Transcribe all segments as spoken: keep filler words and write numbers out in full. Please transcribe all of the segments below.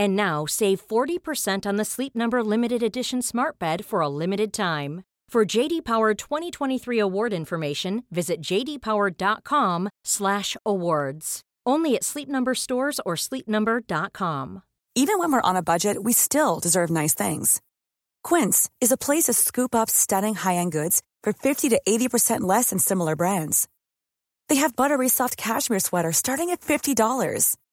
And now, save forty percent on the Sleep Number Limited Edition Smart Bed for a limited time. For J D Power twenty twenty-three award information, visit jdpower.com slash awards. Only at Sleep Number stores or sleep number dot com. Even when we're on a budget, we still deserve nice things. Quince is a place to scoop up stunning high-end goods for fifty to eighty percent less than similar brands. They have buttery soft cashmere sweaters starting at fifty dollars.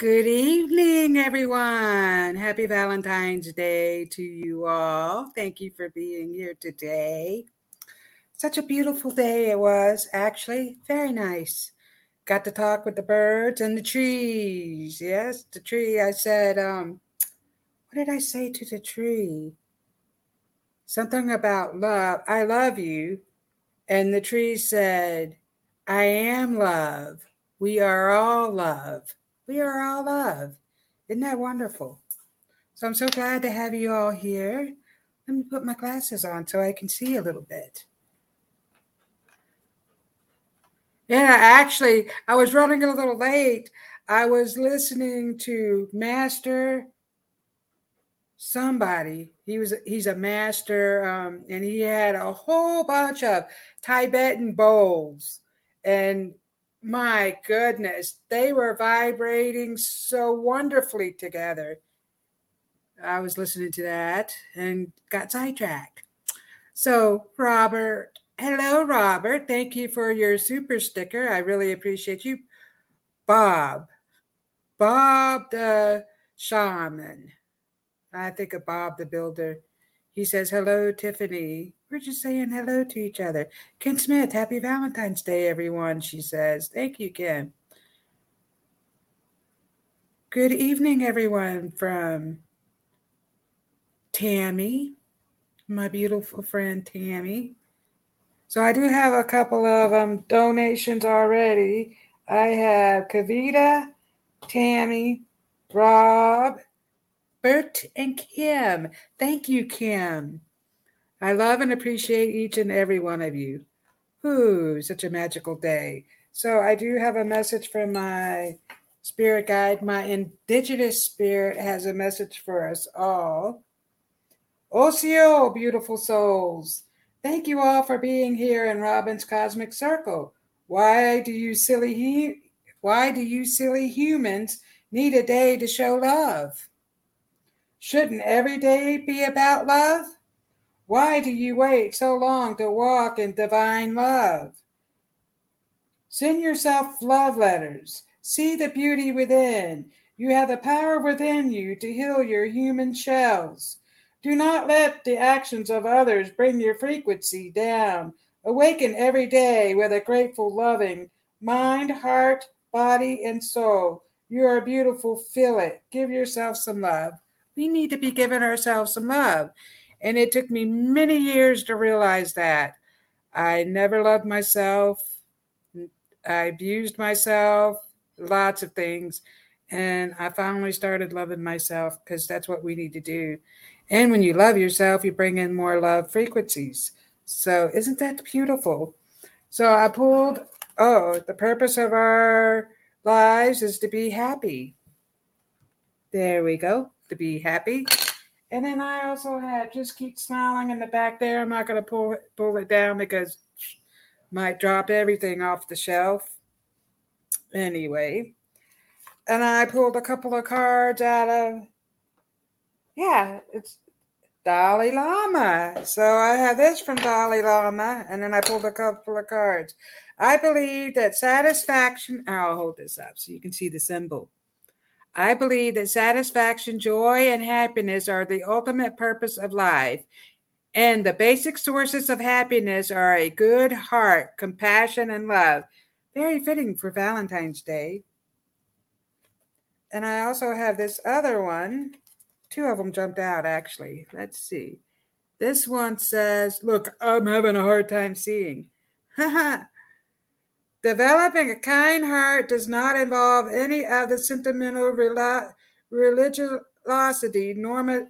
Good evening, everyone. Happy Valentine's Day to you all. Thank you for being here today. Such a beautiful day it was, actually. Very nice. Got to talk with the birds and the trees. Yes, the tree. I said, um, what did I say to the tree? Something about love. I love you. And the tree said, I am love. We are all love. We are all love. Isn't that wonderful? So I'm so glad to have you all here. Let me put my glasses on so I can see a little bit. Yeah, actually, I was running a little late. I was listening to Master somebody. He was he's a master, um, and he had a whole bunch of Tibetan bowls. And my goodness, they were vibrating so wonderfully together. I was listening to that and got sidetracked. So, Robert, hello, Robert. Thank you for your super sticker. I really appreciate you. Bob, Bob the shaman. I think of Bob the builder. He says, hello, Tiffany. We're just saying hello to each other. Ken Smith, happy Valentine's Day, everyone, she says. Thank you, Ken. Good evening, everyone, from Tammy, my beautiful friend Tammy. So I do have a couple of um, donations already. I have Kavita, Tammy, Rob, Bert and Kim. Thank you, Kim. I love and appreciate each and every one of you. Ooh, such a magical day. So I do have a message from my spirit guide. My indigenous spirit has a message for us all. Osio, beautiful souls. Thank you all for being here in Robin's Cosmic Circle. Why do you silly he- why do you silly humans need a day to show love? Shouldn't every day be about love? Why do you wait so long to walk in divine love? Send yourself love letters. See the beauty within. You have the power within you to heal your human shells. Do not let the actions of others bring your frequency down. Awaken every day with a grateful, loving mind, heart, body, and soul. You are beautiful. Feel it. Give yourself some love. We need to be giving ourselves some love. And it took me many years to realize that. I never loved myself. I abused myself, lots of things. And I finally started loving myself because that's what we need to do. And when you love yourself, you bring in more love frequencies. So isn't that beautiful? So I pulled, oh, the purpose of our lives is to be happy. There we go, to be happy. And then I also had just keep smiling in the back there. I'm not going to pull it, pull it down because might drop everything off the shelf. Anyway, and I pulled a couple of cards out of, yeah, it's Dalai Lama. So I have this from Dalai Lama, and then I pulled a couple of cards. I believe that satisfaction, I'll hold this up so you can see the symbol. I believe that satisfaction, joy, and happiness are the ultimate purpose of life. And the basic sources of happiness are a good heart, compassion, and love. Very fitting for Valentine's Day. And I also have this other one. Two of them jumped out, actually. Let's see. This one says, look, I'm having a hard time seeing. Developing a kind heart does not involve any of the sentimental rel- religiosity, normative,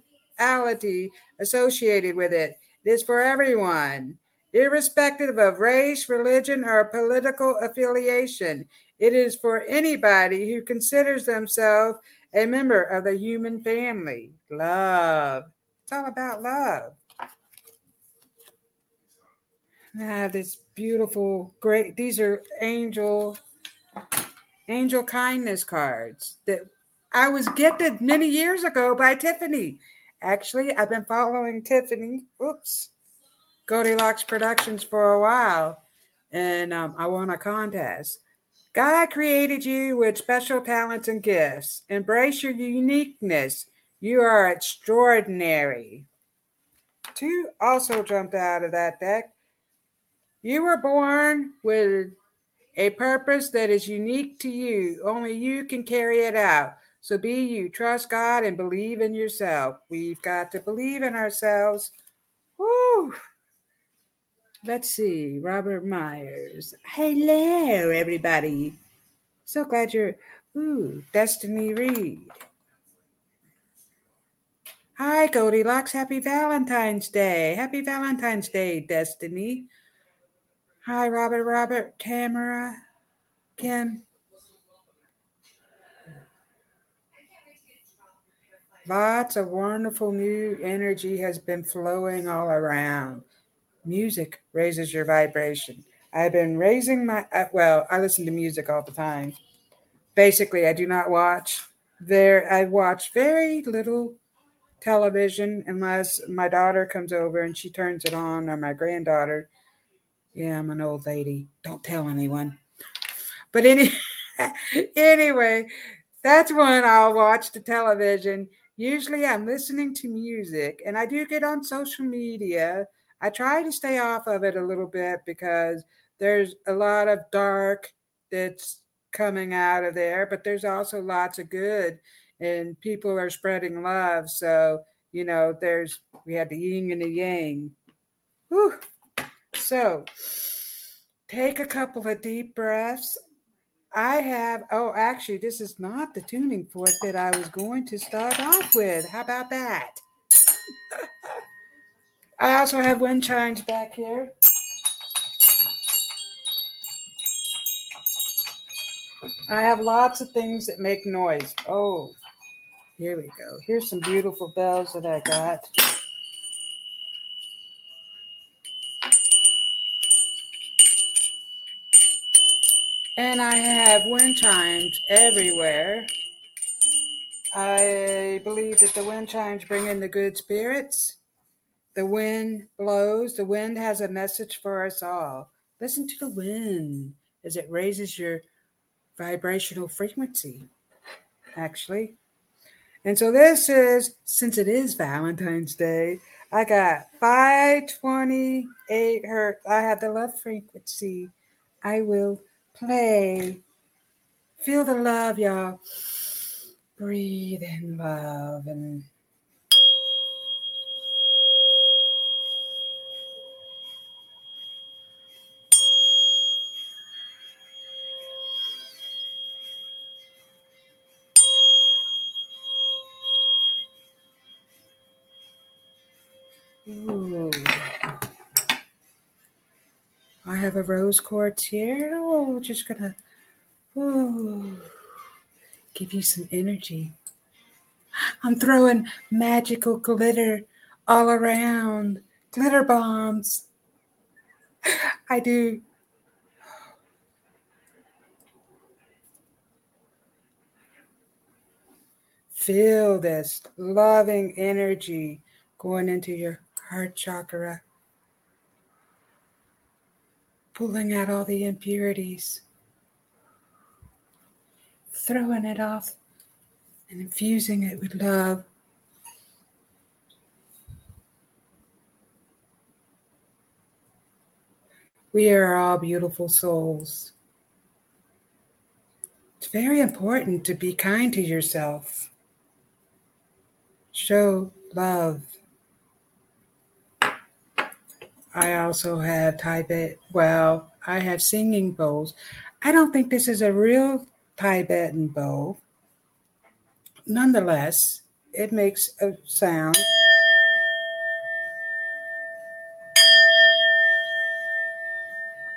associated with it. It is for everyone, irrespective of race, religion, or political affiliation. It is for anybody who considers themselves a member of the human family. Love. It's all about love. I have this beautiful, great, these are angel, angel kindness cards that I was gifted many years ago by Tiffany. Actually, I've been following Tiffany, oops, Goldilocks Productions for a while, and um, I won a contest. God created you with special talents and gifts. Embrace your uniqueness. You are extraordinary. Two also jumped out of that deck. You were born with a purpose that is unique to you. Only you can carry it out. So be you. Trust God and believe in yourself. We've got to believe in ourselves. Woo! Let's see. Robert Myers. Hello, everybody. So glad you're... Ooh, Destiny Reed. Hi, Goldilocks. Happy Valentine's Day. Happy Valentine's Day, Destiny. Hi, Robert, Robert, Tamara, Kim. Lots of wonderful new energy has been flowing all around. Music raises your vibration. I've been raising my, uh, well, I listen to music all the time. Basically, I do not watch there. I watch very little television unless my daughter comes over and she turns it on, or my granddaughter. Yeah, I'm an old lady. Don't tell anyone. But any, anyway, that's when I'll watch the television. Usually I'm listening to music, and I do get on social media. I try to stay off of it a little bit because there's a lot of dark that's coming out of there, but there's also lots of good, and people are spreading love. So, you know, there's, we have the yin and the yang. Whew. So take a couple of deep breaths. I have, oh, actually, this is not the tuning fork that I was going to start off with. How about that? I also have wind chimes back here. I have lots of things that make noise. Oh, here we go. Here's some beautiful bells that I got. And I have wind chimes everywhere. I believe that the wind chimes bring in the good spirits. The wind blows. The wind has a message for us all. Listen to the wind as it raises your vibrational frequency, actually. And so this is, since it is Valentine's Day, I got five twenty-eight hertz. I have the love frequency. I will play. Feel the love, y'all. Breathe in love and ooh. I have a rose quartz here. Oh, just gonna ooh, give you some energy. I'm throwing magical glitter all around. Glitter bombs. I do. Feel this loving energy going into your heart chakra, pulling out all the impurities, throwing it off and infusing it with love. We are all beautiful souls. It's very important to be kind to yourself. Show love. I also have Tibet. Well, I have singing bowls. I don't think this is a real Tibetan bowl. Nonetheless, it makes a sound.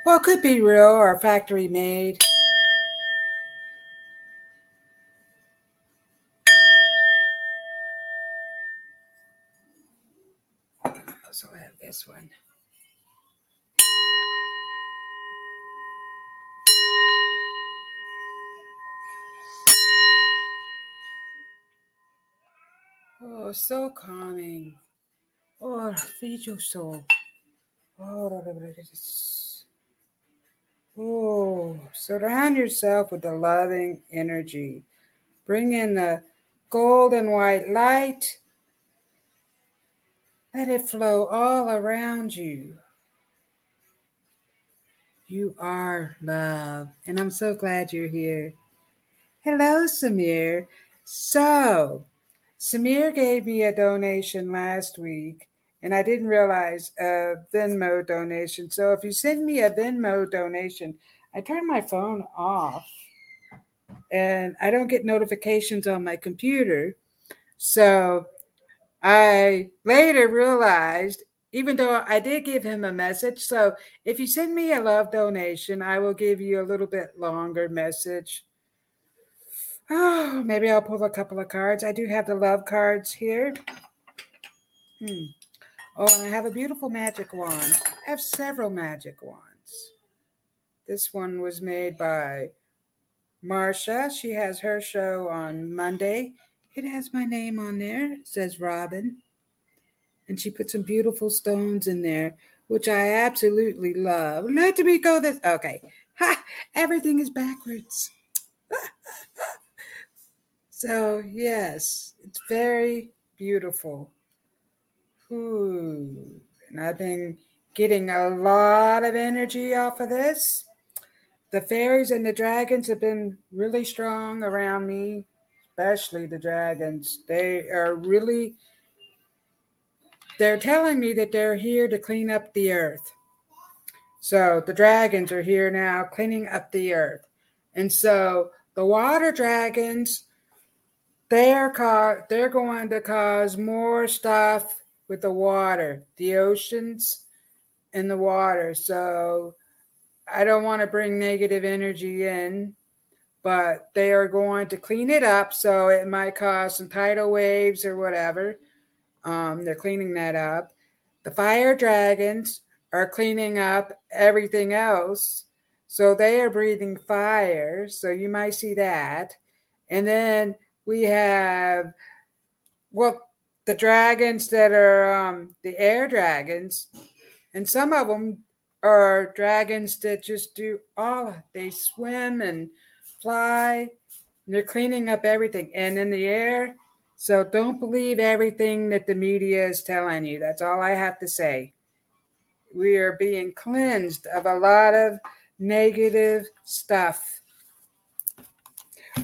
Well, it could be real or factory made. I also have this one. Oh, so calming. Oh, feed your soul. Oh, surround yourself with the loving energy. Bring in the golden white light. Let it flow all around you. You are love. And I'm so glad you're here. Hello, Samir. So, Samir gave me a donation last week, and I didn't realize a Venmo donation. So if you send me a Venmo donation, I turn my phone off, and I don't get notifications on my computer. So I later realized, even though I did give him a message, so if you send me a love donation, I will give you a little bit longer message. Oh, maybe I'll pull a couple of cards. I do have the love cards here. Hmm. Oh, and I have a beautiful magic wand. I have several magic wands. This one was made by Marsha. She has her show on Monday. It has my name on there. It says Robin. And she put some beautiful stones in there, which I absolutely love. Let me go this. Okay. Ha! Everything is backwards. So, yes, it's very beautiful. Ooh, and I've been getting a lot of energy off of this. The fairies and the dragons have been really strong around me, especially the dragons. They are really, they're telling me that they're here to clean up the earth. So the dragons are here now cleaning up the earth. And so the water dragons, They're ca- they're going to cause more stuff with the water, the oceans and the water. So I don't want to bring negative energy in, but they are going to clean it up. So it might cause some tidal waves or whatever. Um, they're cleaning that up. The fire dragons are cleaning up everything else. So they are breathing fire. So you might see that. And then We have, well, the dragons that are um, the air dragons. And some of them are dragons that just do all, they swim and fly. And they're cleaning up everything and in the air. So don't believe everything that the media is telling you. That's all I have to say. We are being cleansed of a lot of negative stuff.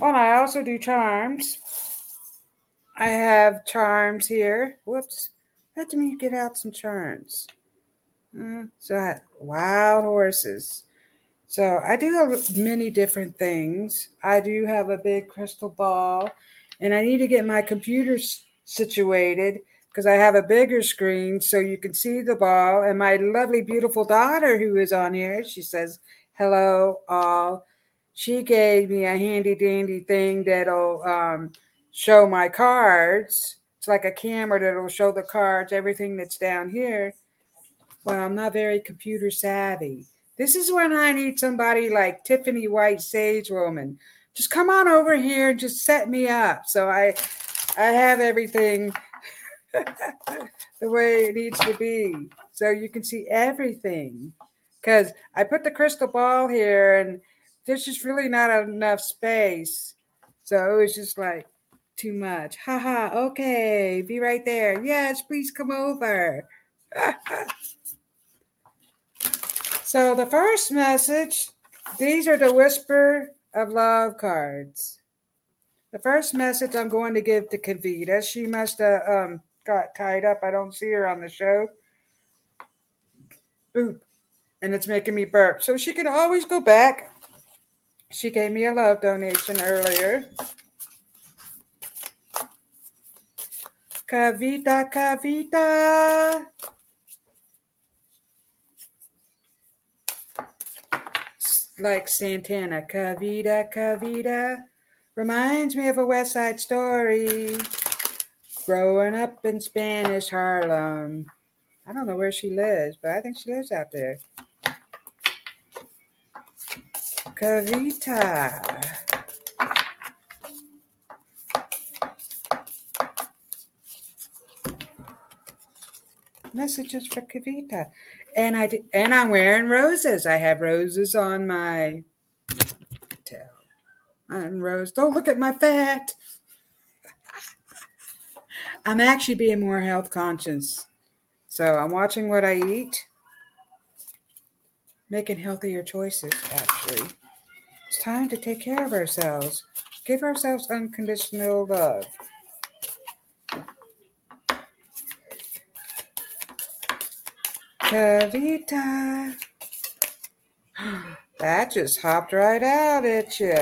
Oh, and I also do charms. I have charms here. Whoops. Let me get out some charms. Mm, so I have wild horses. So I do have many different things. I do have a big crystal ball. And I need to get my computer situated because I have a bigger screen so you can see the ball. And my lovely, beautiful daughter who is on here, she says, hello, all. She gave me a handy-dandy thing that'll um, show my cards. It's like a camera that'll show the cards, everything that's down here. Well, I'm not very computer savvy. This is when I need somebody like Tiffany White Sage Woman. Just come on over here and just set me up. So I I have everything the way it needs to be. So you can see everything. Because I put the crystal ball here and there's just really not enough space. So it was just like too much. Ha ha, okay, be right there. Yes, please come over. So the first message, these are the Whisper of Love cards. The first message I'm going to give to Kavita. She must have um, got tied up. I don't see her on the show. Boop. And it's making me burp. So she can always go back. She gave me a love donation earlier. Kavita, Kavita. Like Santana, Kavita, Kavita, reminds me of a West Side Story. Growing up in Spanish Harlem. I don't know where she lives, but I think she lives out there. Kavita. Messages for Kavita. And I do, and I'm wearing roses. I have roses on my tail. I'm rose. Don't look at my fat. I'm actually being more health conscious. So I'm watching what I eat. Making healthier choices, actually. It's time to take care of ourselves. Give ourselves unconditional love. Kavita. That just hopped right out at you.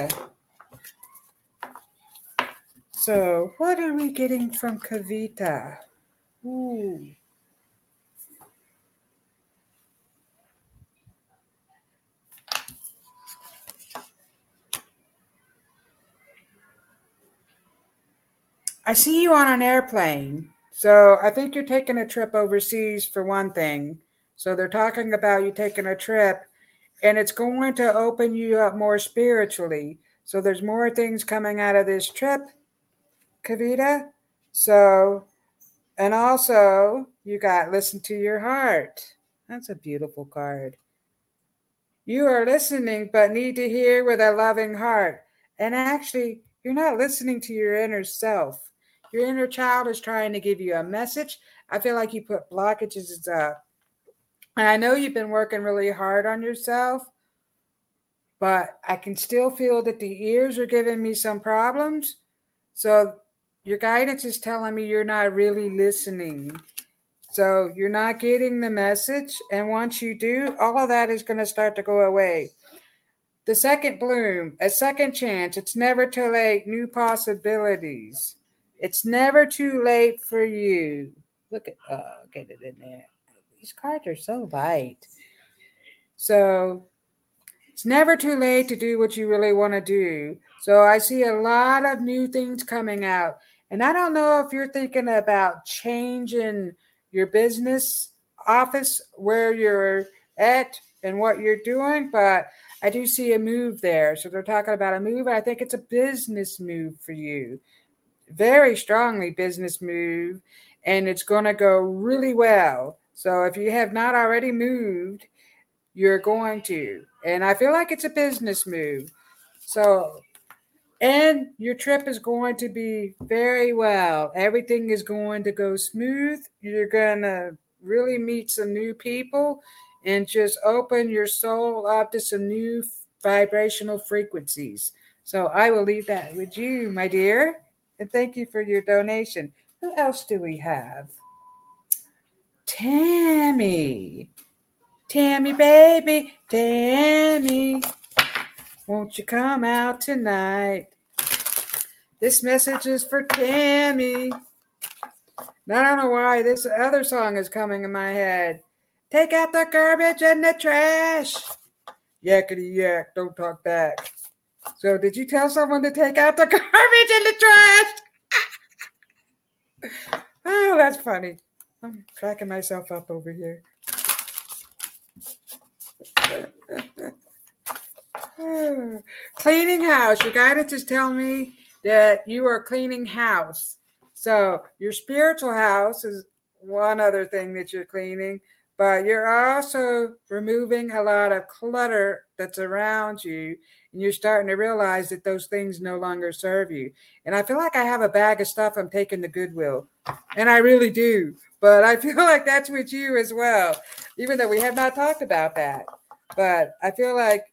So, what are we getting from Kavita? Ooh. I see you on an airplane. So, I think you're taking a trip overseas for one thing. So they're talking about you taking a trip, and it's going to open you up more spiritually. So there's more things coming out of this trip, Kavita. So, and also, you got listen to your heart. That's a beautiful card. You are listening, but need to hear with a loving heart. And actually, you're not listening to your inner self. Your inner child is trying to give you a message. I feel like you put blockages up. And I know you've been working really hard on yourself, but I can still feel that the ears are giving me some problems. So your guidance is telling me you're not really listening. So you're not getting the message. And once you do, all of that is going to start to go away. The second bloom, a second chance. It's never too late. New possibilities. It's never too late for you. Look at, oh, get it in there. These cards are so light. So it's never too late to do what you really want to do. So I see a lot of new things coming out. And I don't know if you're thinking about changing your business office, where you're at and what you're doing, but I do see a move there. So they're talking about a move. I think it's a business move for you. very strongly business move, and it's going to go really well. So if you have not already moved, you're going to. And I feel like it's a business move. So, and your trip is going to be very well. Everything is going to go smooth. You're going to really meet some new people and just open your soul up to some new vibrational frequencies. So I will leave that with you, my dear. And thank you for your donation. Who else do we have? Tammy. Tammy, baby. Tammy. Won't you come out tonight? This message is for Tammy. Now, I don't know why this other song is coming in my head. Take out the garbage and the trash. Yakety yak, don't talk back. So did you tell someone to take out the garbage and the trash? Oh, that's funny. I'm cracking myself up over here. Cleaning house. Your guidance is telling me that you are cleaning house. So your spiritual house is one other thing that you're cleaning, but you're also removing a lot of clutter that's around you. And you're starting to realize that those things no longer serve you. And I feel like I have a bag of stuff I'm taking to Goodwill. And I really do. But I feel like that's with you as well, even though we have not talked about that. But I feel like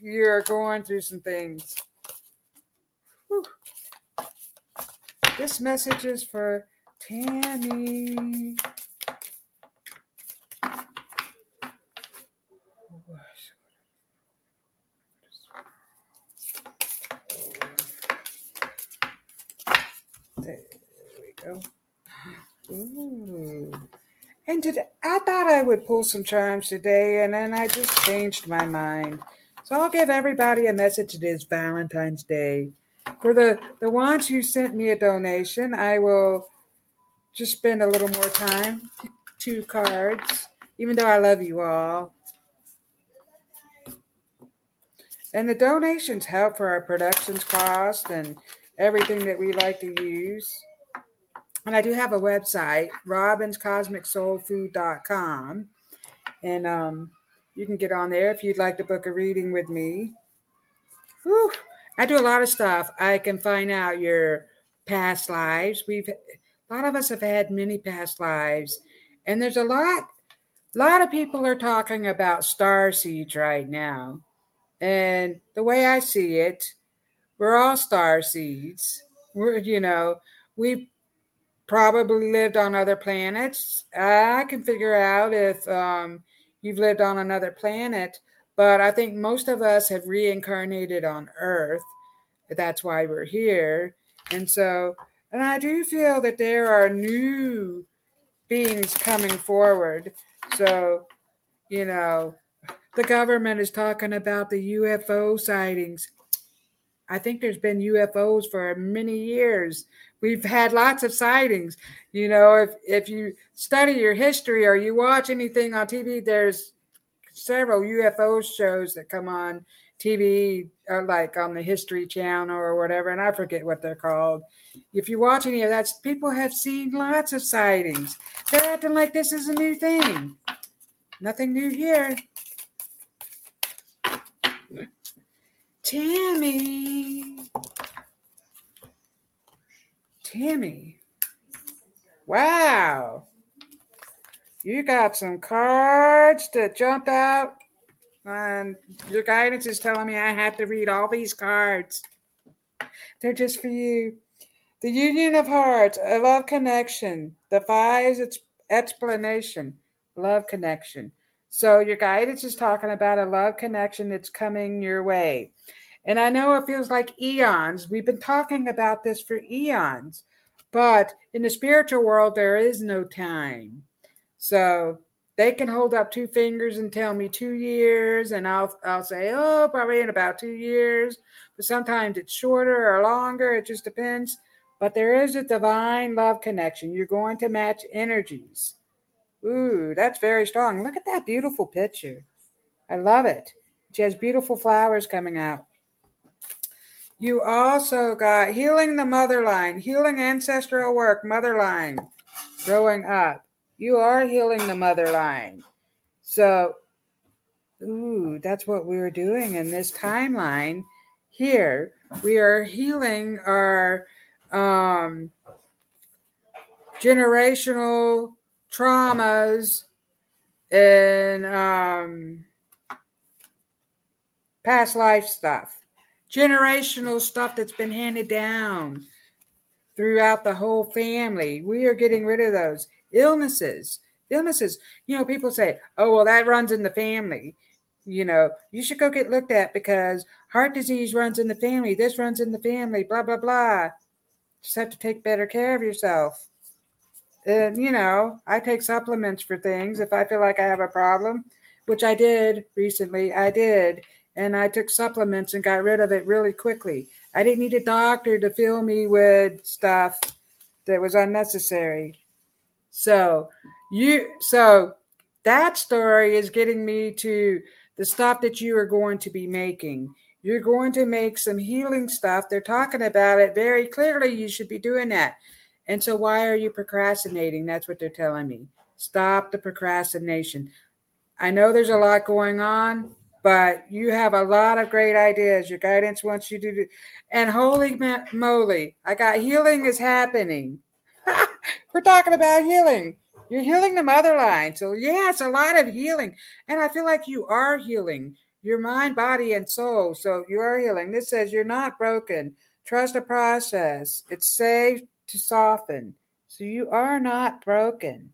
you're going through some things. Whew. This message is for Tammy. There we go. Ooh. And today, I thought I would pull some charms today, and then I just changed my mind. So I'll give everybody a message. It is Valentine's Day. For the, the ones who sent me a donation, I will just spend a little more time. Two cards, even though I love you all. And the donations help for our productions cost and everything that we like to use. And I do have a website, robins cosmic soul food dot com. And um, you can get on there if you'd like to book a reading with me. Whew. I do a lot of stuff. I can find out your past lives. We've a lot of us have had many past lives. And there's a lot, a lot of people are talking about star seeds right now. And the way I see it, we're all star seeds. We're, you know, we probably lived on other planets. I can figure out if um, you've lived on another planet, but I think most of us have reincarnated on Earth. That's why we're here. And so, and I do feel that there are new beings coming forward. So, you know, the government is talking about the U F O sightings. I think there's been U F Os for many years. We've had lots of sightings. You know, if, if you study your history or you watch anything on T V, there's several U F O shows that come on T V, or like on the History Channel or whatever, and I forget what they're called. If you watch any of that, people have seen lots of sightings. They're acting like this is a new thing. Nothing new here. Tammy. Tammy. Wow. You got some cards that jumped out. And your guidance is telling me I have to read all these cards. They're just for you. The Union of Hearts, a love connection. The Five's explanation, love connection. So your guidance is talking about a love connection that's coming your way. And I know it feels like eons. We've been talking about this for eons. But in the spiritual world, there is no time. So they can hold up two fingers and tell me two years. And I'll I'll say, oh, probably in about two years. But sometimes it's shorter or longer. It just depends. But there is a divine love connection. You're going to match energies. Ooh, that's very strong. Look at that beautiful picture. I love it. She has beautiful flowers coming out. You also got healing the mother line, healing ancestral work, mother line, growing up. You are healing the mother line. So, ooh, that's what we were doing in this timeline here. We are healing our um, generational traumas and um, past life stuff. Generational stuff that's been handed down throughout the whole family. We are getting rid of those illnesses. Illnesses. You know, people say, oh, well, that runs in the family. You know, you should go get looked at because heart disease runs in the family. This runs in the family, blah, blah, blah. Just have to take better care of yourself. And, you know, I take supplements for things if I feel like I have a problem, which I did recently. I did. And I took supplements and got rid of it really quickly. I didn't need a doctor to fill me with stuff that was unnecessary. So you, so that story is getting me to the stuff that you are going to be making. You're going to make some healing stuff. They're talking about it very clearly. You should be doing that. And so why are you procrastinating? That's what they're telling me. Stop the procrastination. I know there's a lot going on. But you have a lot of great ideas. Your guidance wants you to do. And holy moly, I got healing is happening. We're talking about healing. You're healing the mother line. So yeah, it's a lot of healing. And I feel like you are healing your mind, body, and soul. So you are healing. This says you're not broken. Trust the process. It's safe to soften. So you are not broken.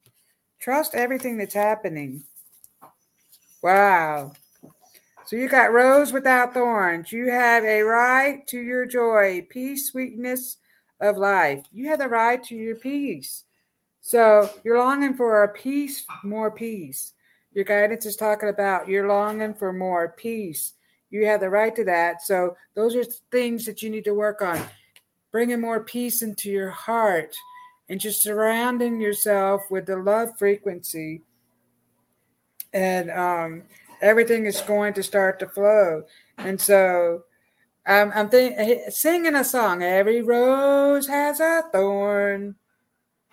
Trust everything that's happening. Wow. So you got rose without thorns. You have a right to your joy, peace, sweetness of life. You have the right to your peace. So you're longing for a peace, more peace. Your guidance is talking about you're longing for more peace. You have the right to that. So those are things that you need to work on. Bringing more peace into your heart and just surrounding yourself with the love frequency. And, um, everything is going to start to flow. And so I'm, I'm think, singing a song. Every rose has a thorn.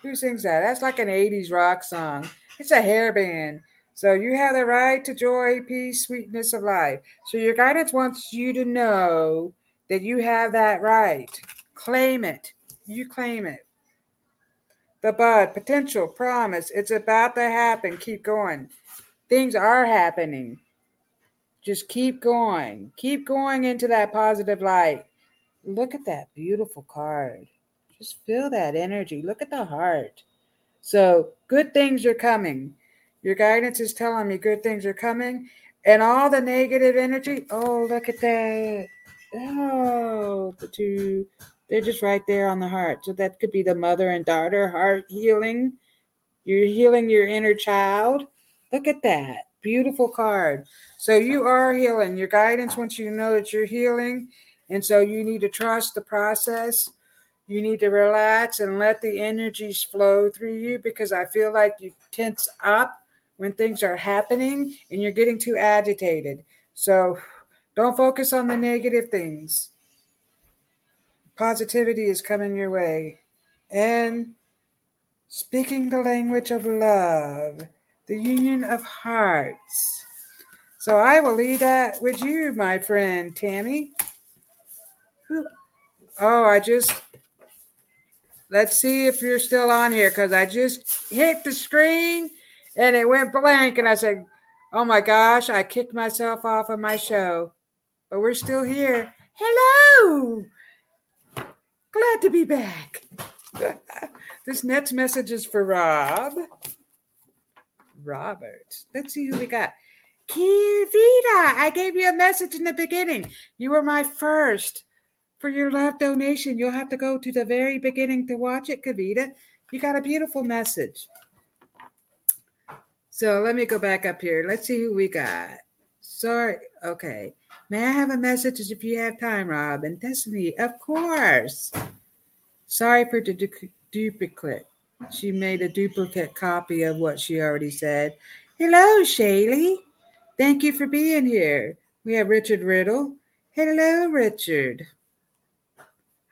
Who sings that? That's like an eighties rock song. It's a hair band. So you have the right to joy, peace, sweetness of life. So your guidance wants you to know that you have that right. Claim it. You claim it. The bud, potential, promise. It's about to happen. Keep going. Things are happening. Just keep going. Keep going into that positive light. Look at that beautiful card. Just feel that energy. Look at the heart. So good things are coming. Your guidance is telling me good things are coming. And all the negative energy. Oh, look at that. Oh, the two. They're just right there on the heart. So that could be the mother and daughter heart healing. You're healing your inner child. Look at that. Beautiful card. So you are healing. Your guidance wants you to know that you're healing. And so you need to trust the process. You need to relax and let the energies flow through you because I feel like you tense up when things are happening and you're getting too agitated. So don't focus on the negative things. Positivity is coming your way. And speaking the language of love. The union of hearts. So I will leave that with you, my friend, Tammy. Oh, I just, let's see if you're still on here because I just hit the screen and it went blank and I said, oh my gosh, I kicked myself off of my show. But we're still here. Hello. Glad to be back. This next message is for Rob. Robert. Let's see who we got. Kivita, I gave you a message in the beginning. You were my first for your love donation. You'll have to go to the very beginning to watch it, Kivita. You got a beautiful message. So let me go back up here. Let's see who we got. Sorry. Okay. May I have a message if you have time, Rob and Destiny? Of course. Sorry for the du- duplicate. She made a duplicate copy of what she already said. Hello, Shaylee. Thank you for being here. We have Richard Riddle. Hello, Richard.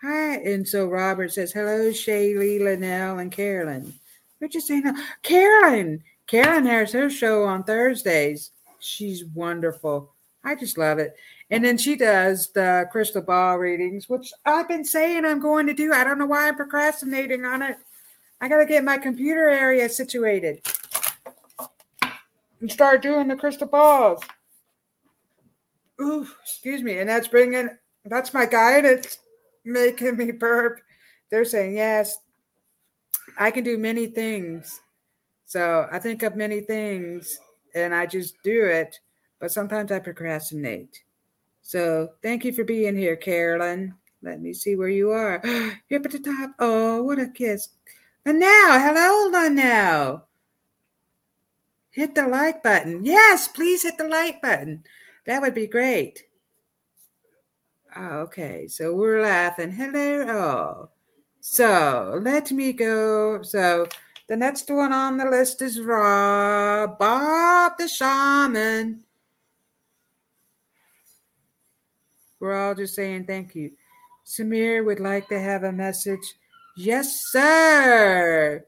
Hi. And so Robert says, hello, Shaylee, Linnell, and Carolyn. We're just saying, Carolyn. Carolyn has her show on Thursdays. She's wonderful. I just love it. And then she does the crystal ball readings, which I've been saying I'm going to do. I don't know why I'm procrastinating on it. I got to get my computer area situated and start doing the crystal balls. Ooh, excuse me. And that's bringing, that's my guidance making me burp. They're saying, yes, I can do many things. So I think of many things and I just do it. But sometimes I procrastinate. So thank you for being here, Carolyn. Let me see where you are. You're up at the top. Oh, what a kiss. And now, hello, Linnell. Hit the like button. Yes, please hit the like button. That would be great. Oh, okay, so we're laughing. Hello. Oh. So let me go. So the next one on the list is Rob, Bob the Shaman. We're all just saying thank you. Samir would like to have a message. Yes, sir.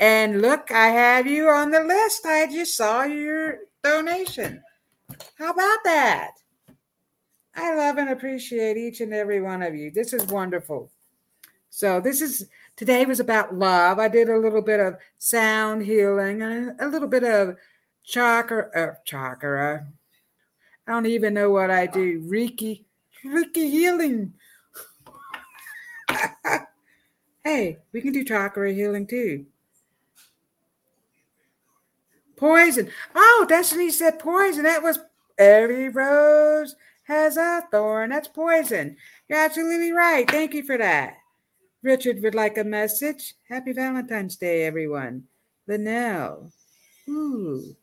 And look, I have you on the list. I just saw your donation. How about that? I love and appreciate each and every one of you. This is wonderful. So this is, today was about love. I did a little bit of sound healing and a little bit of chakra, uh, chakra. I don't even know what I do. Reiki. Reiki healing. Hey, we can do chakra healing too. Poison. Oh, Destiny said poison. That was every rose has a thorn. That's poison. You're absolutely right. Thank you for that. Richard would like a message. Happy Valentine's Day, everyone. Linnell. Ooh.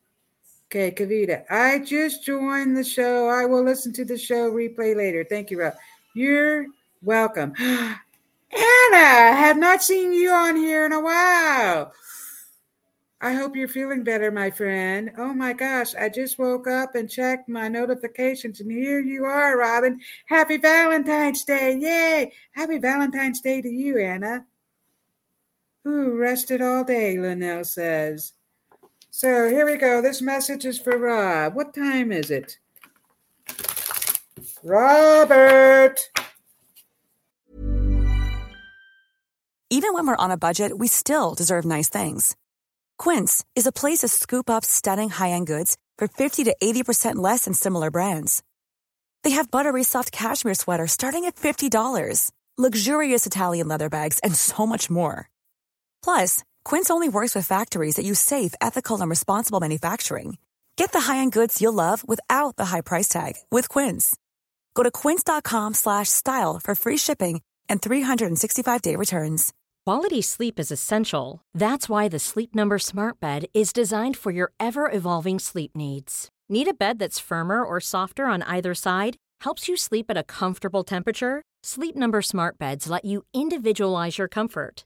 Okay, Kavita. I just joined the show. I will listen to the show replay later. Thank you, Rob. You're welcome. Anna, I have not seen you on here in a while. I hope you're feeling better, my friend. Oh, my gosh. I just woke up and checked my notifications, and here you are, Robin. Happy Valentine's Day. Yay. Happy Valentine's Day to you, Anna. Ooh, rested all day, Linnell says. So here we go. This message is for Rob. What time is it? Robert. Even when we're on a budget, we still deserve nice things. Quince is a place to scoop up stunning high-end goods for fifty to eighty percent less than similar brands. They have buttery soft cashmere sweaters starting at fifty dollars, luxurious Italian leather bags, and so much more. Plus, Quince only works with factories that use safe, ethical, and responsible manufacturing. Get the high-end goods you'll love without the high price tag with Quince. Go to quince dot com slash style for free shipping and three sixty-five day returns. Quality sleep is essential. That's why the Sleep Number Smart Bed is designed for your ever-evolving sleep needs. Need a bed that's firmer or softer on either side? Helps you sleep at a comfortable temperature? Sleep Number Smart Beds let you individualize your comfort,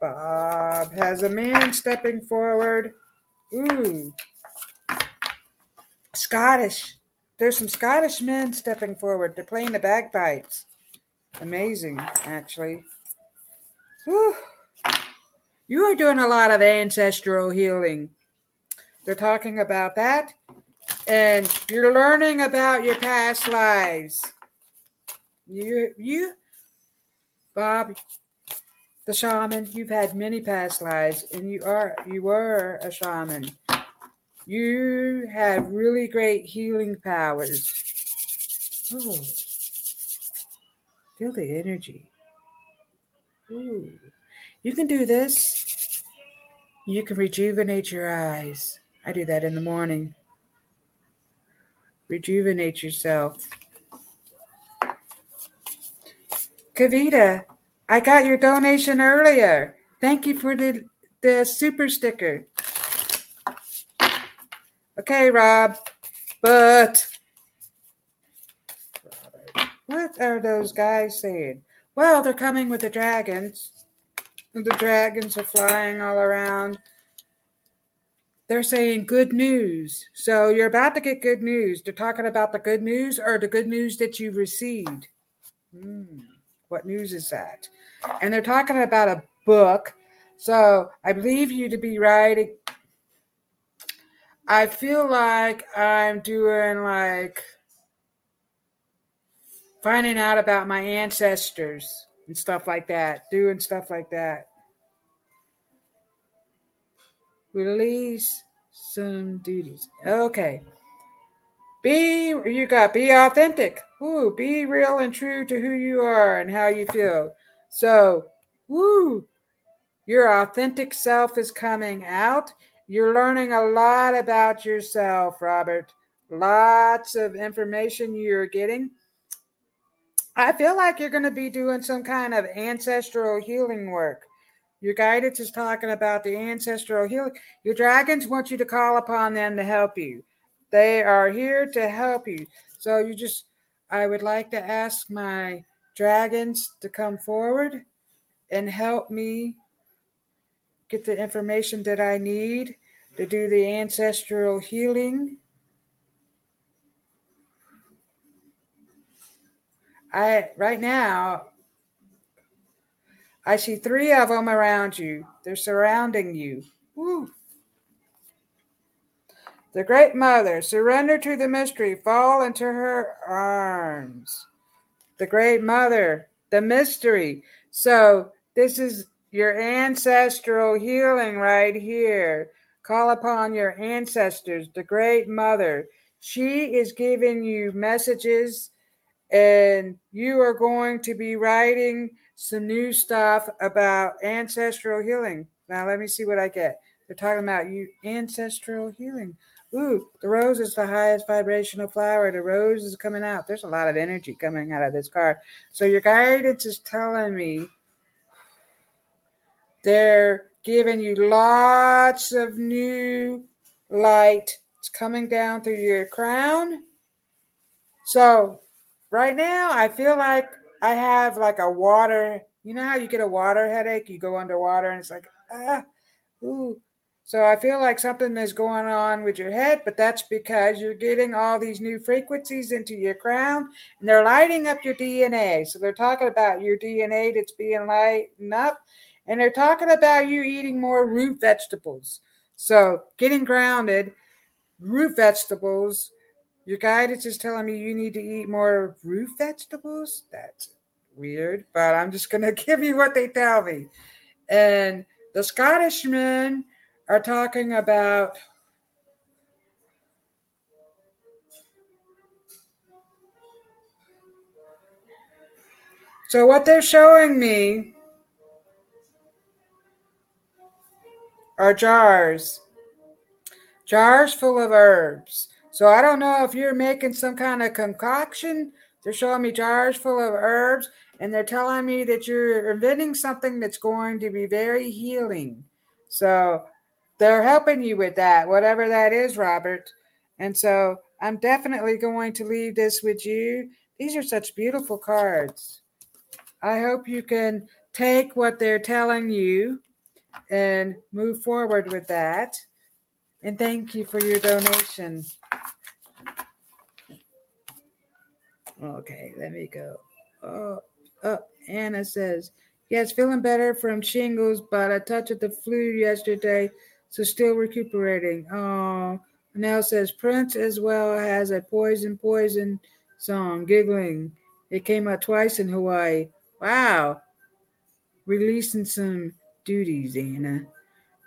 Bob has a man stepping forward. Ooh. Scottish. There's some Scottish men stepping forward. They're playing the bagpipes. Amazing, actually. Whew. You are doing a lot of ancestral healing. They're talking about that. And you're learning about your past lives. You, you, Bob... The shaman, you've had many past lives, and you are you were a shaman. You have really great healing powers. Oh, feel the energy. Ooh. You can do this. You can rejuvenate your eyes. I do that in the morning. Rejuvenate yourself. Kavita, I got your donation earlier. Thank you for the, the super sticker. Okay, Rob, but what are those guys saying? Well, they're coming with the dragons. The dragons are flying all around. They're saying good news. So you're about to get good news. They're talking about the good news or the good news that you received. Hmm, what news is that? And they're talking about a book. So I believe you to be writing. I feel like I'm doing like finding out about my ancestors and stuff like that. Doing stuff like that. Release some duties. Okay. Be, you got be authentic. Ooh, be real and true to who you are and how you feel. So, woo, your authentic self is coming out. You're learning a lot about yourself, Robert. Lots of information you're getting. I feel like you're going to be doing some kind of ancestral healing work. Your guidance is talking about the ancestral healing. Your dragons want you to call upon them to help you. They are here to help you. So you just, I would like to ask my dragons to come forward and help me get the information that I need to do the ancestral healing. I, right now, I see three of them around you. They're surrounding you. Woo. The Great Mother, surrender to the mystery. Fall into her arms. The Great Mother, the mystery. So this is your ancestral healing right here. Call upon your ancestors, the Great Mother. She is giving you messages, and you are going to be writing some new stuff about ancestral healing. Now, let me see what I get. They're talking about you ancestral healing. Ooh, the rose is the highest vibrational flower. The rose is coming out. There's a lot of energy coming out of this card. So your guidance is telling me they're giving you lots of new light. It's coming down through your crown. So right now, I feel like I have like a water, you know how you get a water headache? You go underwater and it's like, ah, ooh. So I feel like something is going on with your head, but that's because you're getting all these new frequencies into your crown and they're lighting up your D N A. So they're talking about your D N A that's being lightened up, and they're talking about you eating more root vegetables. So getting grounded, root vegetables. Your guidance is telling me you need to eat more root vegetables. That's weird, but I'm just going to give you what they tell me. And the Scottishmen are talking about so what they're showing me are jars, jars full of herbs. So I don't know if you're making some kind of concoction. They're showing me jars full of herbs, and they're telling me that you're inventing something that's going to be very healing. So they're helping you with that, whatever that is, Robert. And so I'm definitely going to leave this with you. These are such beautiful cards. I hope you can take what they're telling you and move forward with that. And thank you for your donation. Okay, let me go. Oh, oh, Anna says, yes, feeling better from shingles, but I touched the flu yesterday, so still recuperating. Oh, Nell says, Prince as well has a poison, poison song, giggling. It came out twice in Hawaii. Wow. Releasing some duties, Anna.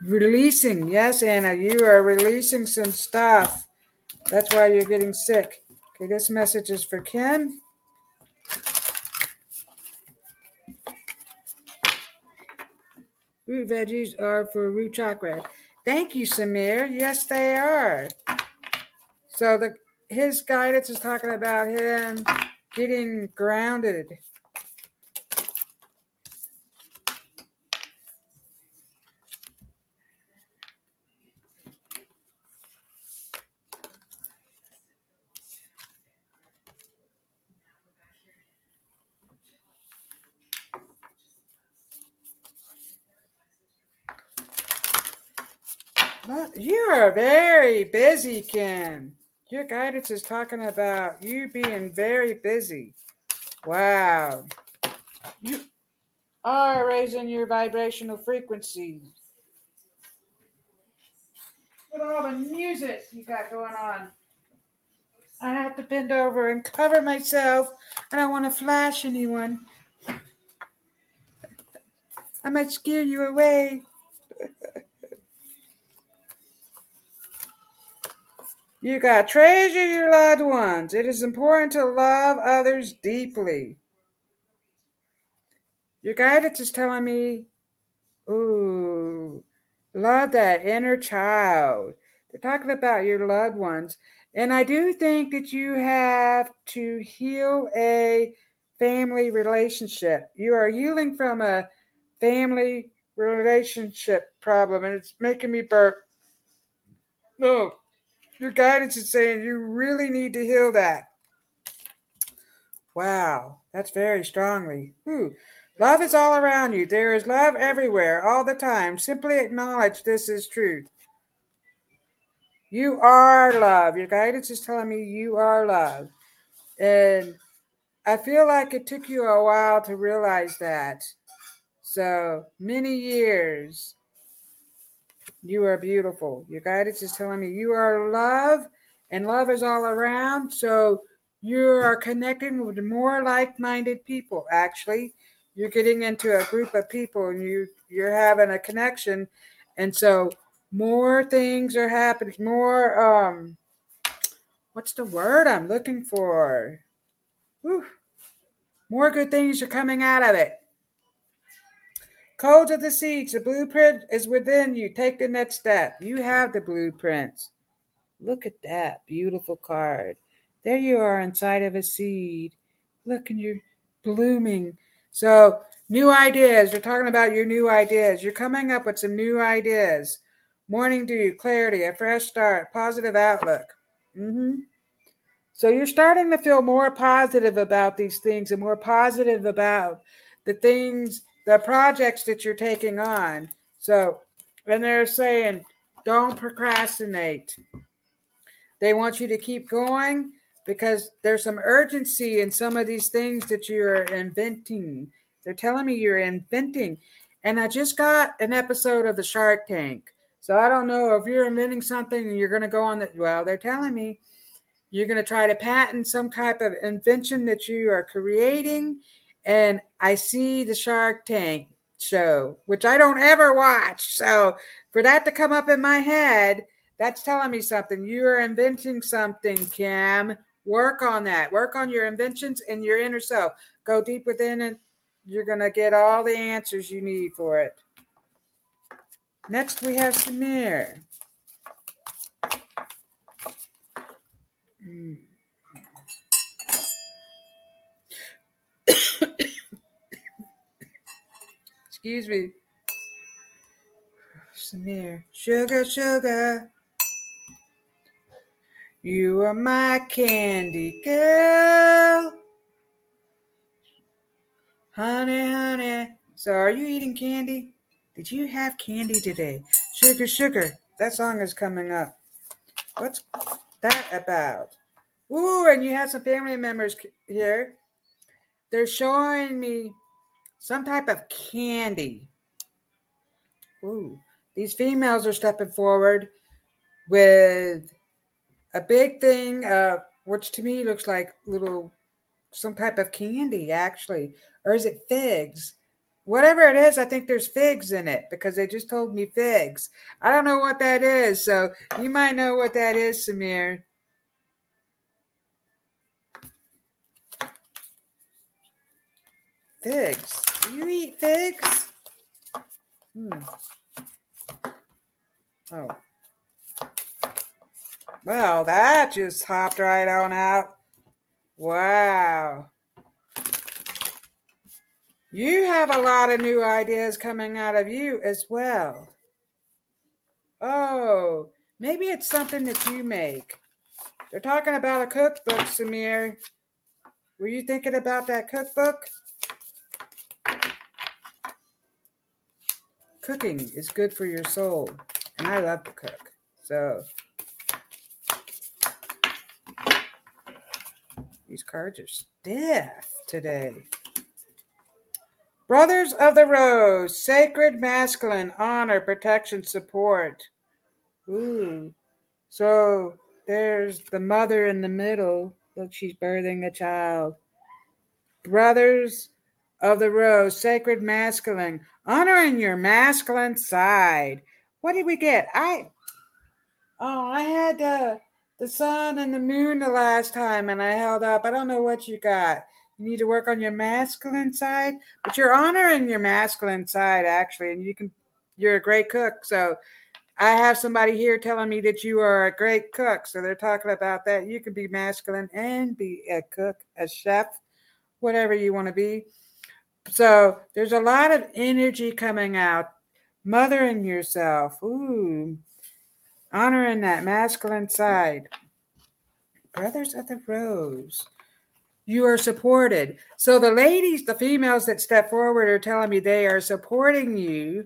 Releasing. Yes, Anna, you are releasing some stuff. That's why you're getting sick. Okay, this message is for Kim. Root veggies are for root chakra. Thank you, Samir. Yes, they are. So the his guidance is talking about him getting grounded. You are very busy, Kim. Your guidance is talking about you being very busy. Wow. You are raising your vibrational frequency. Look at all the music you got going on. I have to bend over and cover myself. I don't want to flash anyone. I might scare you away. You got treasure your loved ones. It is important to love others deeply. Your guidance is telling me, ooh, love that inner child. They're talking about your loved ones. And I do think that you have to heal a family relationship. You are healing from a family relationship problem, and it's making me burp. No. Your guidance is saying you really need to heal that. Wow, that's very strongly. Ooh. Love is all around you. There is love everywhere, all the time. Simply acknowledge this is truth. You are love. Your guidance is telling me you are love. And I feel like it took you a while to realize that. So many years. You are beautiful. Your guidance is telling me you are love, and love is all around. So you are connecting with more like-minded people, actually. You're getting into a group of people, and you, you're having a connection. And so more things are happening. More, um, what's the word I'm looking for? Whew. More good things are coming out of it. Codes of the seeds, the blueprint is within you. Take the next step. You have the blueprints. Look at that beautiful card. There you are inside of a seed. Look, and you're blooming. So new ideas. We're talking about your new ideas. You're coming up with some new ideas. Morning dew, clarity, a fresh start, positive outlook. Mm-hmm. So you're starting to feel more positive about these things and more positive about the things, the projects that you're taking on. So, and they're saying, don't procrastinate. They want you to keep going because there's some urgency in some of these things that you're inventing. They're telling me you're inventing. And I just got an episode of the Shark Tank. So I don't know if you're inventing something and you're going to go on the, well, they're telling me you're going to try to patent some type of invention that you are creating. And I see the Shark Tank show, which I don't ever watch. So for that to come up in my head, that's telling me something. You are inventing something, Kim. Work on that. Work on your inventions and your inner self. Go deep within, and you're going to get all the answers you need for it. Next, we have Samir. Mm. Excuse me. Samir. Sugar, sugar. You are my candy girl. Honey, honey. So are you eating candy? Did you have candy today? Sugar, sugar. That song is coming up. What's that about? Ooh, and you have some family members here. They're showing me some type of candy. Ooh, these females are stepping forward with a big thing, uh, which to me looks like little, some type of candy, actually. Or is it figs? Whatever it is, I think there's figs in it because they just told me figs. I don't know what that is, so you might know what that is, Samir. Figs. Do you eat figs? Hmm. Oh. Well, that just hopped right on out. Wow. You have a lot of new ideas coming out of you as well. Oh, maybe it's something that you make. They're talking about a cookbook, Samir. Were you thinking about that cookbook? Cooking is good for your soul. and I love to cook. So these cards are stiff today. Brothers of the Rose, sacred masculine, honor, protection, support. Ooh. So there's the mother in the middle. Look, she's birthing a child. Brothers of the Rose, sacred masculine, honoring your masculine side. What did we get? I oh, I had uh, the sun and the moon the last time, and I held up. I don't know what you got. You need to work on your masculine side, but you're honoring your masculine side actually, and you can. You're a great cook, so. I have somebody here telling me that you are a great cook. So they're talking about that. You can be masculine and be a cook, a chef, whatever you want to be. So there's a lot of energy coming out, mothering yourself. Ooh, honoring that masculine side. Brothers of the Rose, you are supported. So the ladies, the females that step forward are telling me they are supporting you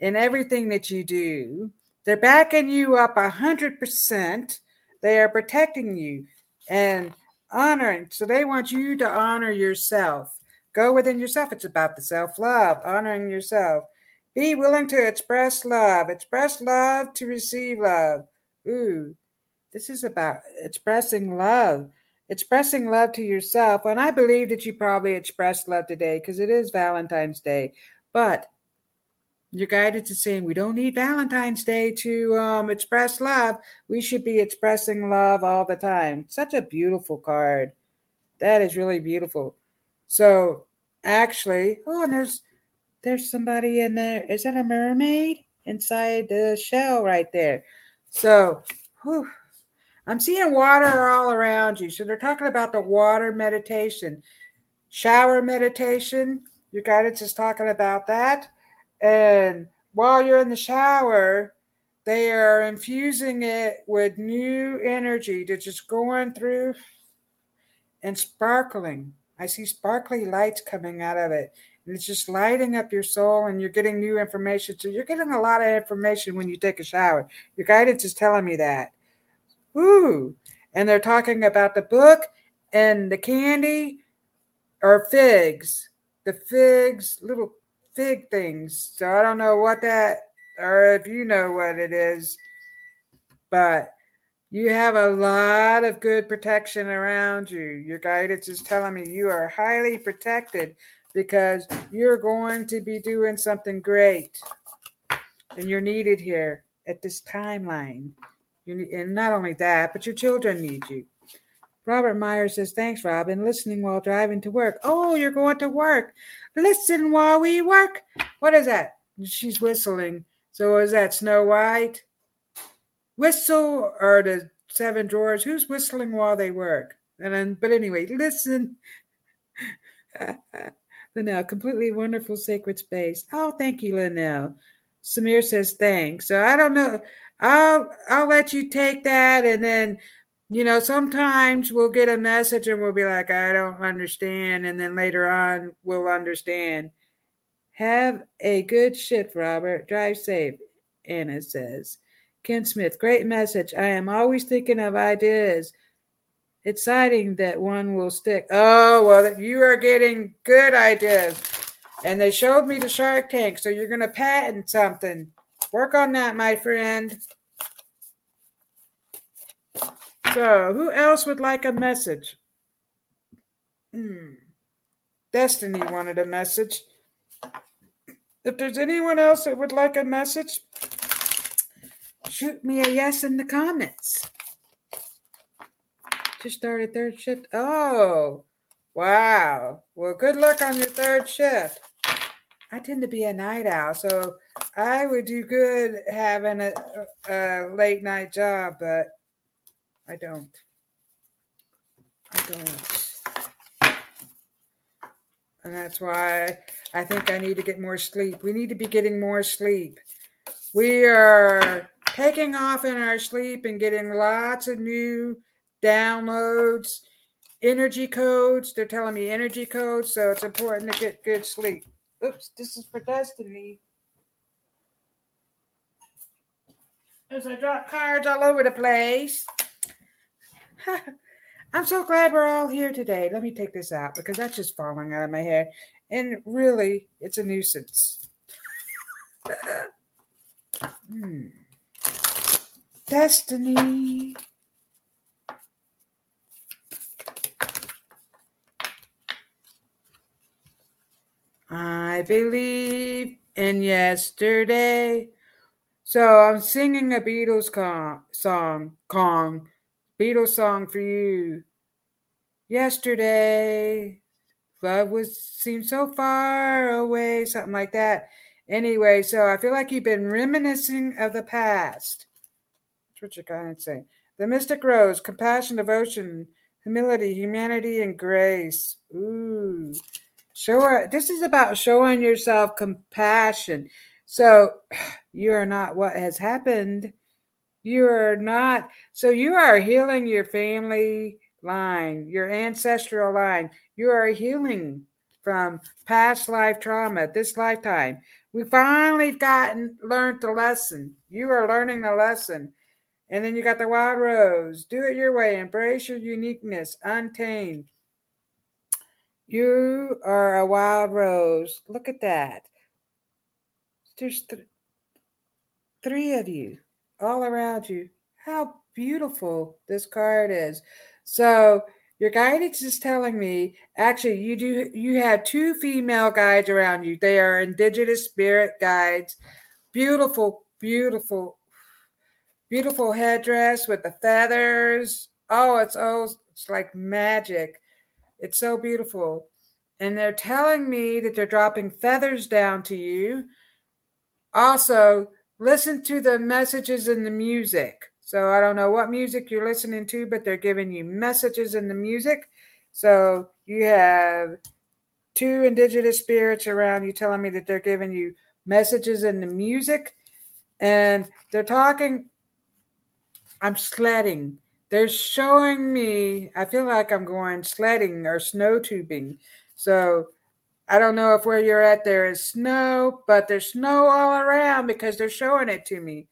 in everything that you do. They're backing you up one hundred percent. They are protecting you and honoring. So they want you to honor yourself. Go within yourself. It's about the self-love, honoring yourself. Be willing to express love. Express love to receive love. Ooh, this is about expressing love. Expressing love to yourself. And I believe that you probably expressed love today because it is Valentine's Day. But you're guided to saying we don't need Valentine's Day to um, express love. We should be expressing love all the time. Such a beautiful card. That is really beautiful. So actually, oh, and there's there's somebody in there. Is that a mermaid inside the shell right there? So whew, I'm seeing water all around you. So they're talking about the water meditation, shower meditation. Your guidance is talking about that. And while you're in the shower, they are infusing it with new energy to just going through and sparkling. I see sparkly lights coming out of it. And it's just lighting up your soul and you're getting new information. So you're getting a lot of information when you take a shower. Your guidance is telling me that. Ooh. And they're talking about the book and the candy or figs. The figs, little fig things. So I don't know what that, or if you know what it is, but you have a lot of good protection around you. Your guidance is telling me you are highly protected because you're going to be doing something great and you're needed here at this timeline. You need, and not only that, but your children need you. Robert Meyer says, thanks, Robin. Listening while driving to work. Oh, you're going to work. Listen while we work. What is that? She's whistling. So is that Snow White? Whistle or the seven drawers? Who's whistling while they work? And then, but anyway, listen. Linnell, completely wonderful sacred space. Oh, thank you, Linnell. Samir says, thanks. So I don't know. I'll I'll let you take that and then. You know, sometimes we'll get a message and we'll be like, I don't understand. And then later on, we'll understand. Have a good shift, Robert. Drive safe, Anna says. Ken Smith, great message. I am always thinking of ideas. Exciting that one will stick. Oh, well, you are getting good ideas. And they showed me the Shark Tank. So you're going to patent something. Work on that, my friend. So, who else would like a message? Hmm. Destiny wanted a message. If there's anyone else that would like a message, shoot me a yes in the comments. Just started third shift. Oh, wow. Well, good luck on your third shift. I tend to be a night owl, so I would do good having a, a late night job, but I don't. I don't. And that's why I think I need to get more sleep. We need to be getting more sleep. We are taking off in our sleep and getting lots of new downloads, energy codes. They're telling me energy codes, so it's important to get good sleep. Oops, this is for Destiny. As I drop cards all over the place. I'm so glad we're all here today. Let me take this out because that's just falling out of my hair. And really, it's a nuisance. hmm. Destiny. I believe in yesterday. So I'm singing a Beatles con- song, Kong, Beatles song for you. Yesterday, love was seemed so far away, something like that. Anyway, so I feel like you've been reminiscing of the past. That's what you're kind of saying. The mystic rose, compassion, devotion, humility, humanity, and grace. Ooh. Sure. This is about showing yourself compassion. So you are not what has happened. You are not. So you are healing your family line, your ancestral line. You are healing from past life trauma, this lifetime. We finally gotten learned the lesson. You are learning the lesson. And then you got the wild rose. Do it your way. Embrace your uniqueness. Untamed. You are a wild rose. Look at that. There's th- three of you all around you. How beautiful this card is. So your guidance is telling me, actually, you do. You have two female guides around you. They are indigenous spirit guides. Beautiful, beautiful, beautiful headdress with the feathers. Oh, it's oh, it's like magic. It's so beautiful. And they're telling me that they're dropping feathers down to you. Also, listen to the messages in the music. So I don't know what music you're listening to, but they're giving you messages in the music. So you have two indigenous spirits around you telling me that they're giving you messages in the music. And they're talking. I'm sledding. They're showing me, I feel like I'm going sledding or snow tubing. So I don't know if where you're at there is snow, but there's snow all around because they're showing it to me.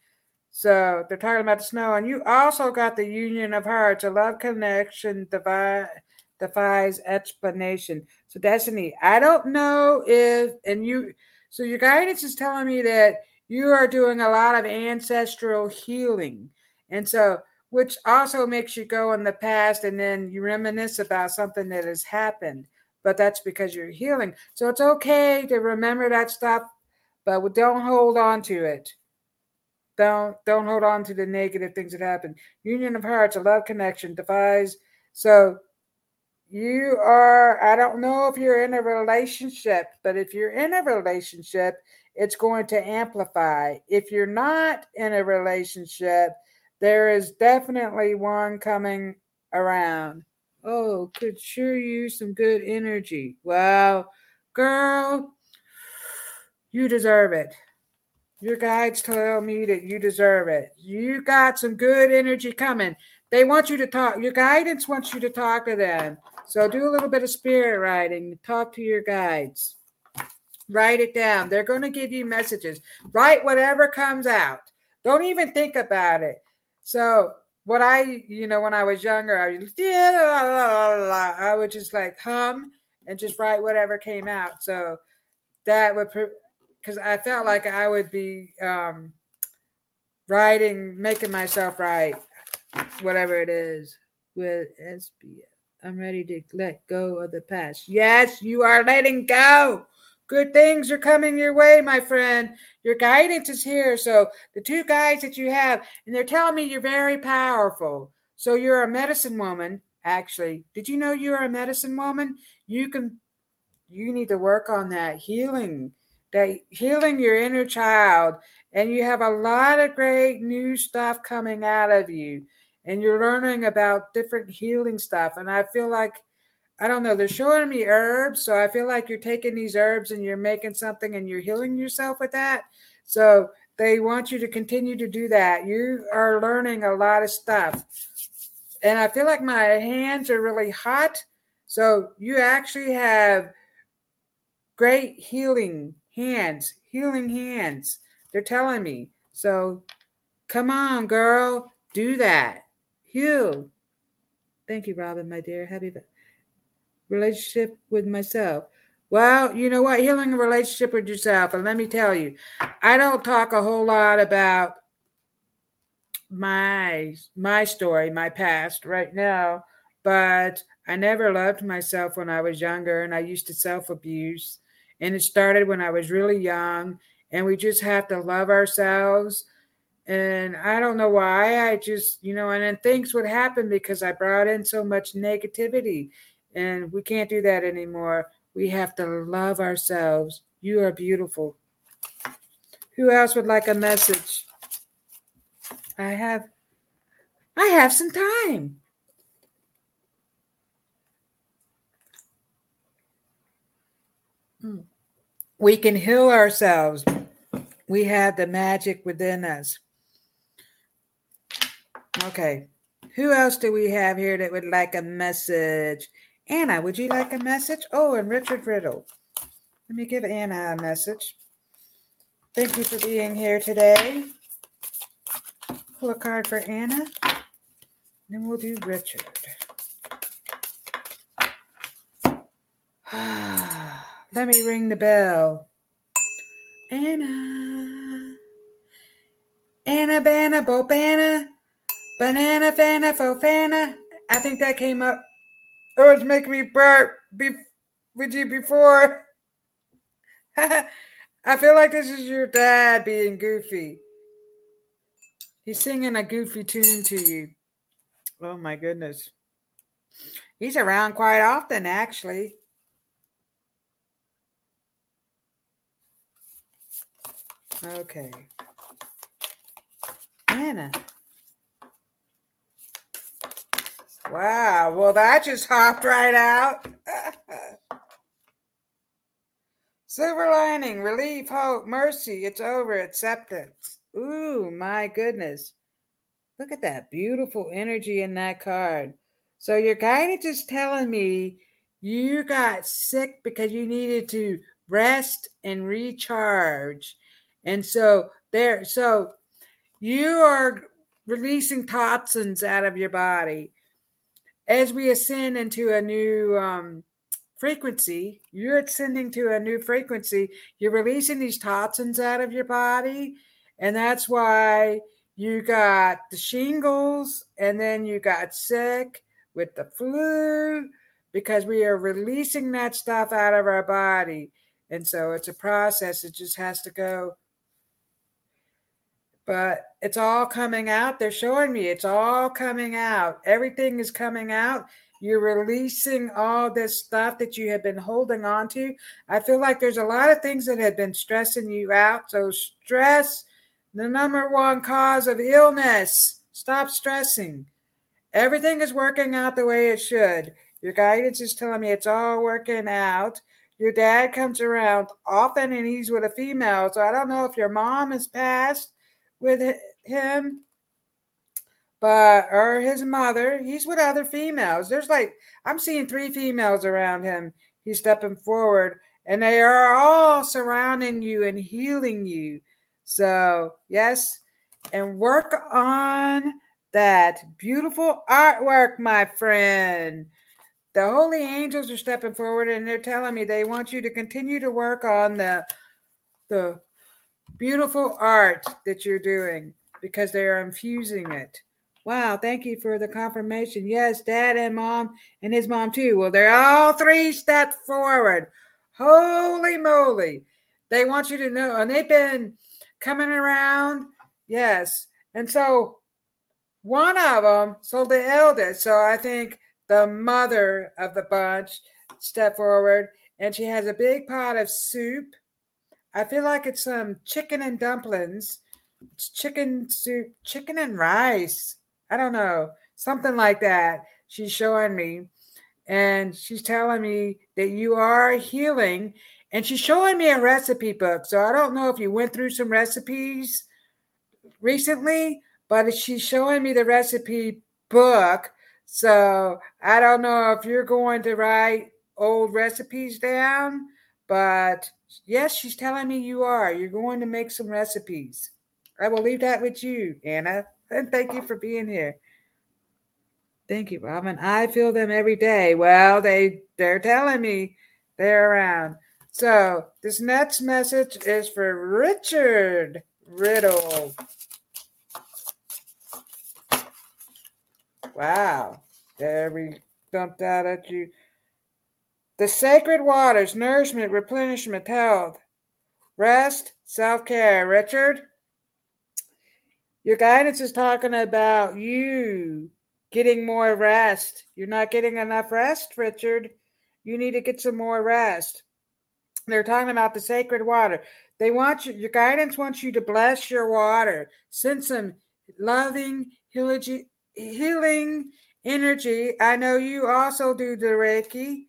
So they're talking about the snow. And you also got the union of hearts, a love connection defi- defies explanation. So Destiny, I don't know if, and you, so your guidance is telling me that you are doing a lot of ancestral healing. And so, which also makes you go in the past and then you reminisce about something that has happened. But that's because you're healing. So it's okay to remember that stuff, but don't hold on to it. Don't don't hold on to the negative things that happened. Union of hearts, a love connection, defies. So you are, I don't know if you're in a relationship, but if you're in a relationship, it's going to amplify. If you're not in a relationship, there is definitely one coming around. Oh, could sure use some good energy. Wow, girl, you deserve it. Your guides tell me that you deserve it. You got some good energy coming. They want you to talk. Your guidance wants you to talk to them. So do a little bit of spirit writing. Talk to your guides. Write it down. They're going to give you messages. Write whatever comes out. Don't even think about it. So what I, you know, when I was younger, I was, I would just like hum and just write whatever came out. So that would, because I felt like I would be um, writing, making myself write whatever it is with S B F. I'm ready to let go of the past. Yes, you are letting go. Good things are coming your way, my friend. Your guidance is here. So the two guys that you have, and they're telling me you're very powerful. So you're a medicine woman, actually. Did you know you're a medicine woman? You can, you need to work on that healing, that healing your inner child. And you have a lot of great new stuff coming out of you. And you're learning about different healing stuff. And I feel like I don't know. They're showing me herbs. So I feel like you're taking these herbs and you're making something and you're healing yourself with that. So they want you to continue to do that. You are learning a lot of stuff. And I feel like my hands are really hot. So you actually have great healing hands, healing hands. They're telling me. So Come on, girl. Do that. You. Thank you, Robin, my dear. Happy relationship with myself. Well, you know what? Healing a relationship with yourself. And let me tell you, I don't talk a whole lot about my my story, my past right now, but I never loved myself when I was younger, and I used to self-abuse. And it started when I was really young, and we just have to love ourselves. And I don't know why. I just, you know, and then things would happen because I brought in so much negativity, and we can't do that anymore. We have to love ourselves. You are beautiful. Who else would like a message? I have, I have some time. We can heal ourselves. We have the magic within us. Okay. Who else do we have here that would like a message? Anna, would you like a message? Oh, and Richard Riddle. Let me give Anna a message. Thank you for being here today. Pull a card for Anna. Then we'll do Richard. Let me ring the bell. Anna. Anna, Banna, Bobana. Banana, Fana, Fofana. I think that came up. Oh, it's making me burp be, with you before. I feel like this is your dad being goofy. He's singing a goofy tune to you. Oh, my goodness. He's around quite often, actually. Okay. Anna. Wow. Well, that just hopped right out. Silver lining, relief, hope, mercy. It's over. Acceptance. Ooh, my goodness. Look at that beautiful energy in that card. So you're kind of just telling me you got sick because you needed to rest and recharge. And so there, so you are releasing toxins out of your body. As we ascend into a new um, frequency, you're ascending to a new frequency. You're releasing these toxins out of your body. And that's why you got the shingles, and then you got sick with the flu, because we are releasing that stuff out of our body. And so it's a process. It just has to go. But it's all coming out. They're showing me it's all coming out. Everything is coming out. You're releasing all this stuff that you have been holding on to. I feel like there's a lot of things that have been stressing you out. So stress, the number one cause of illness. Stop stressing. Everything is working out the way it should. Your guidance is telling me it's all working out. Your dad comes around often, and he's with a female. So I don't know if your mom has passed with him, but or his mother. He's with other females. There's like, I'm seeing three females around him. He's stepping forward, and they are all surrounding you and healing you. So yes, and work on that beautiful artwork, my friend. The holy angels are stepping forward, and they're telling me they want you to continue to work on the the beautiful art that you're doing, because they are infusing it. Wow, thank you for the confirmation. Yes, Dad and Mom and his mom too. Well, they're all three steps forward. Holy moly. They want you to know, and they've been coming around. Yes. And so one of them, so the eldest, so I think the mother of the bunch, stepped forward, and she has a big pot of soup. I feel like it's some chicken and dumplings. It's chicken soup, chicken and rice. I don't know. Something like that. She's showing me. And she's telling me that you are healing. And she's showing me a recipe book. So I don't know if you went through some recipes recently, but she's showing me the recipe book. So I don't know if you're going to write old recipes down, but yes, she's telling me you are. You're going to make some recipes. I will leave that with you, Anna. And thank you for being here. Thank you, Robin. I feel them every day. Well, they, they're telling me they're around. So this next message is for Richard Riddle. Wow. There we dumped out at you. The sacred waters, nourishment, replenishment, health, rest, self-care. Richard, your guidance is talking about you getting more rest. You're not getting enough rest, Richard. You need to get some more rest. They're talking about the sacred water. They want you, your guidance wants you to bless your water. Send some loving, healing energy. I know you also do the Reiki.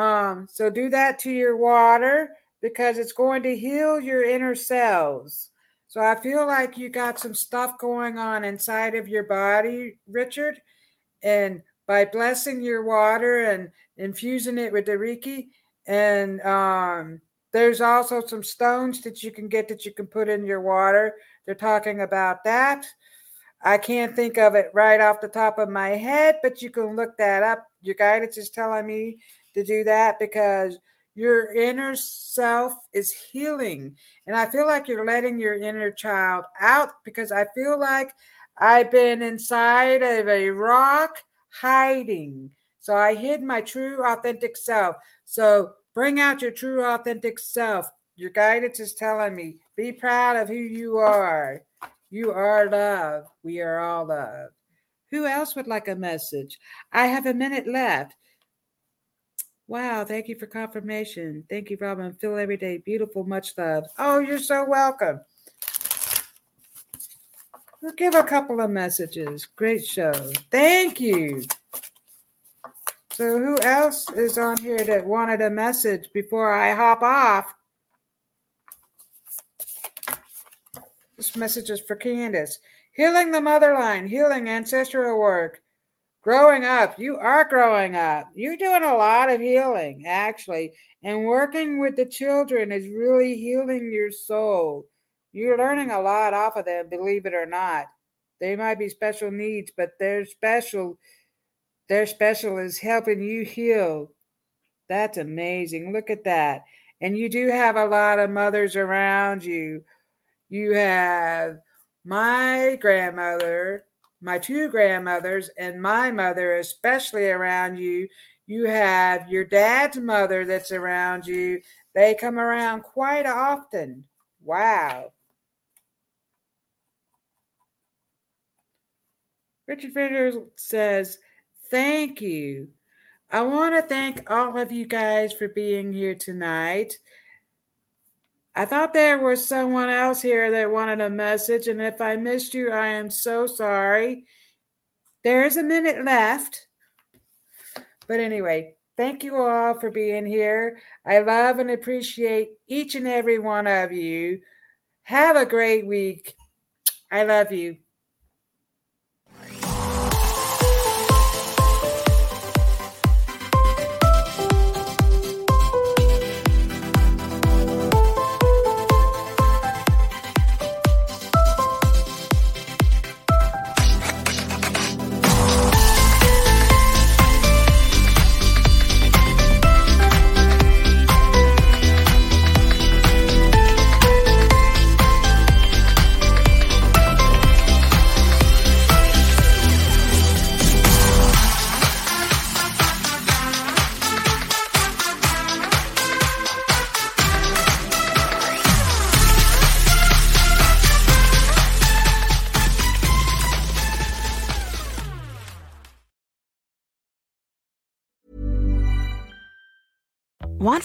Um, so do that to your water because it's going to heal your inner selves. So I feel like you got some stuff going on inside of your body, Richard. And by blessing your water and infusing it with the Reiki, and um, there's also some stones that you can get that you can put in your water. They're talking about that. I can't think of it right off the top of my head, but you can look that up. Your guidance is telling me to do that because your inner self is healing. And I feel like you're letting your inner child out because I feel like I've been inside of a rock hiding. So I hid my true authentic self. So bring out your true authentic self. Your guidance is telling me, be proud of who you are. You are love. We are all love. Who else would like a message? I have a minute left. Wow, thank you for confirmation. Thank you, Robin. Feel every day beautiful, much love. Oh, you're so welcome. We'll give a couple of messages. Great show. Thank you. So who else is on here that wanted a message before I hop off? This message is for Candace. Healing the motherline, healing ancestral work. Growing up, you are growing up. You're doing a lot of healing, actually. And working with the children is really healing your soul. You're learning a lot off of them, believe it or not. They might be special needs, but their special, their special is helping you heal. That's amazing. Look at that. And you do have a lot of mothers around you. You have my grandmother, my two grandmothers, and my mother, especially around you. You have your dad's mother that's around you. They come around quite often. Wow. Richard Fender says, thank you. I want to thank all of you guys for being here tonight. I thought there was someone else here that wanted a message, and if I missed you, I am so sorry. There is a minute left. But anyway, thank you all for being here. I love and appreciate each and every one of you. Have a great week. I love you. Want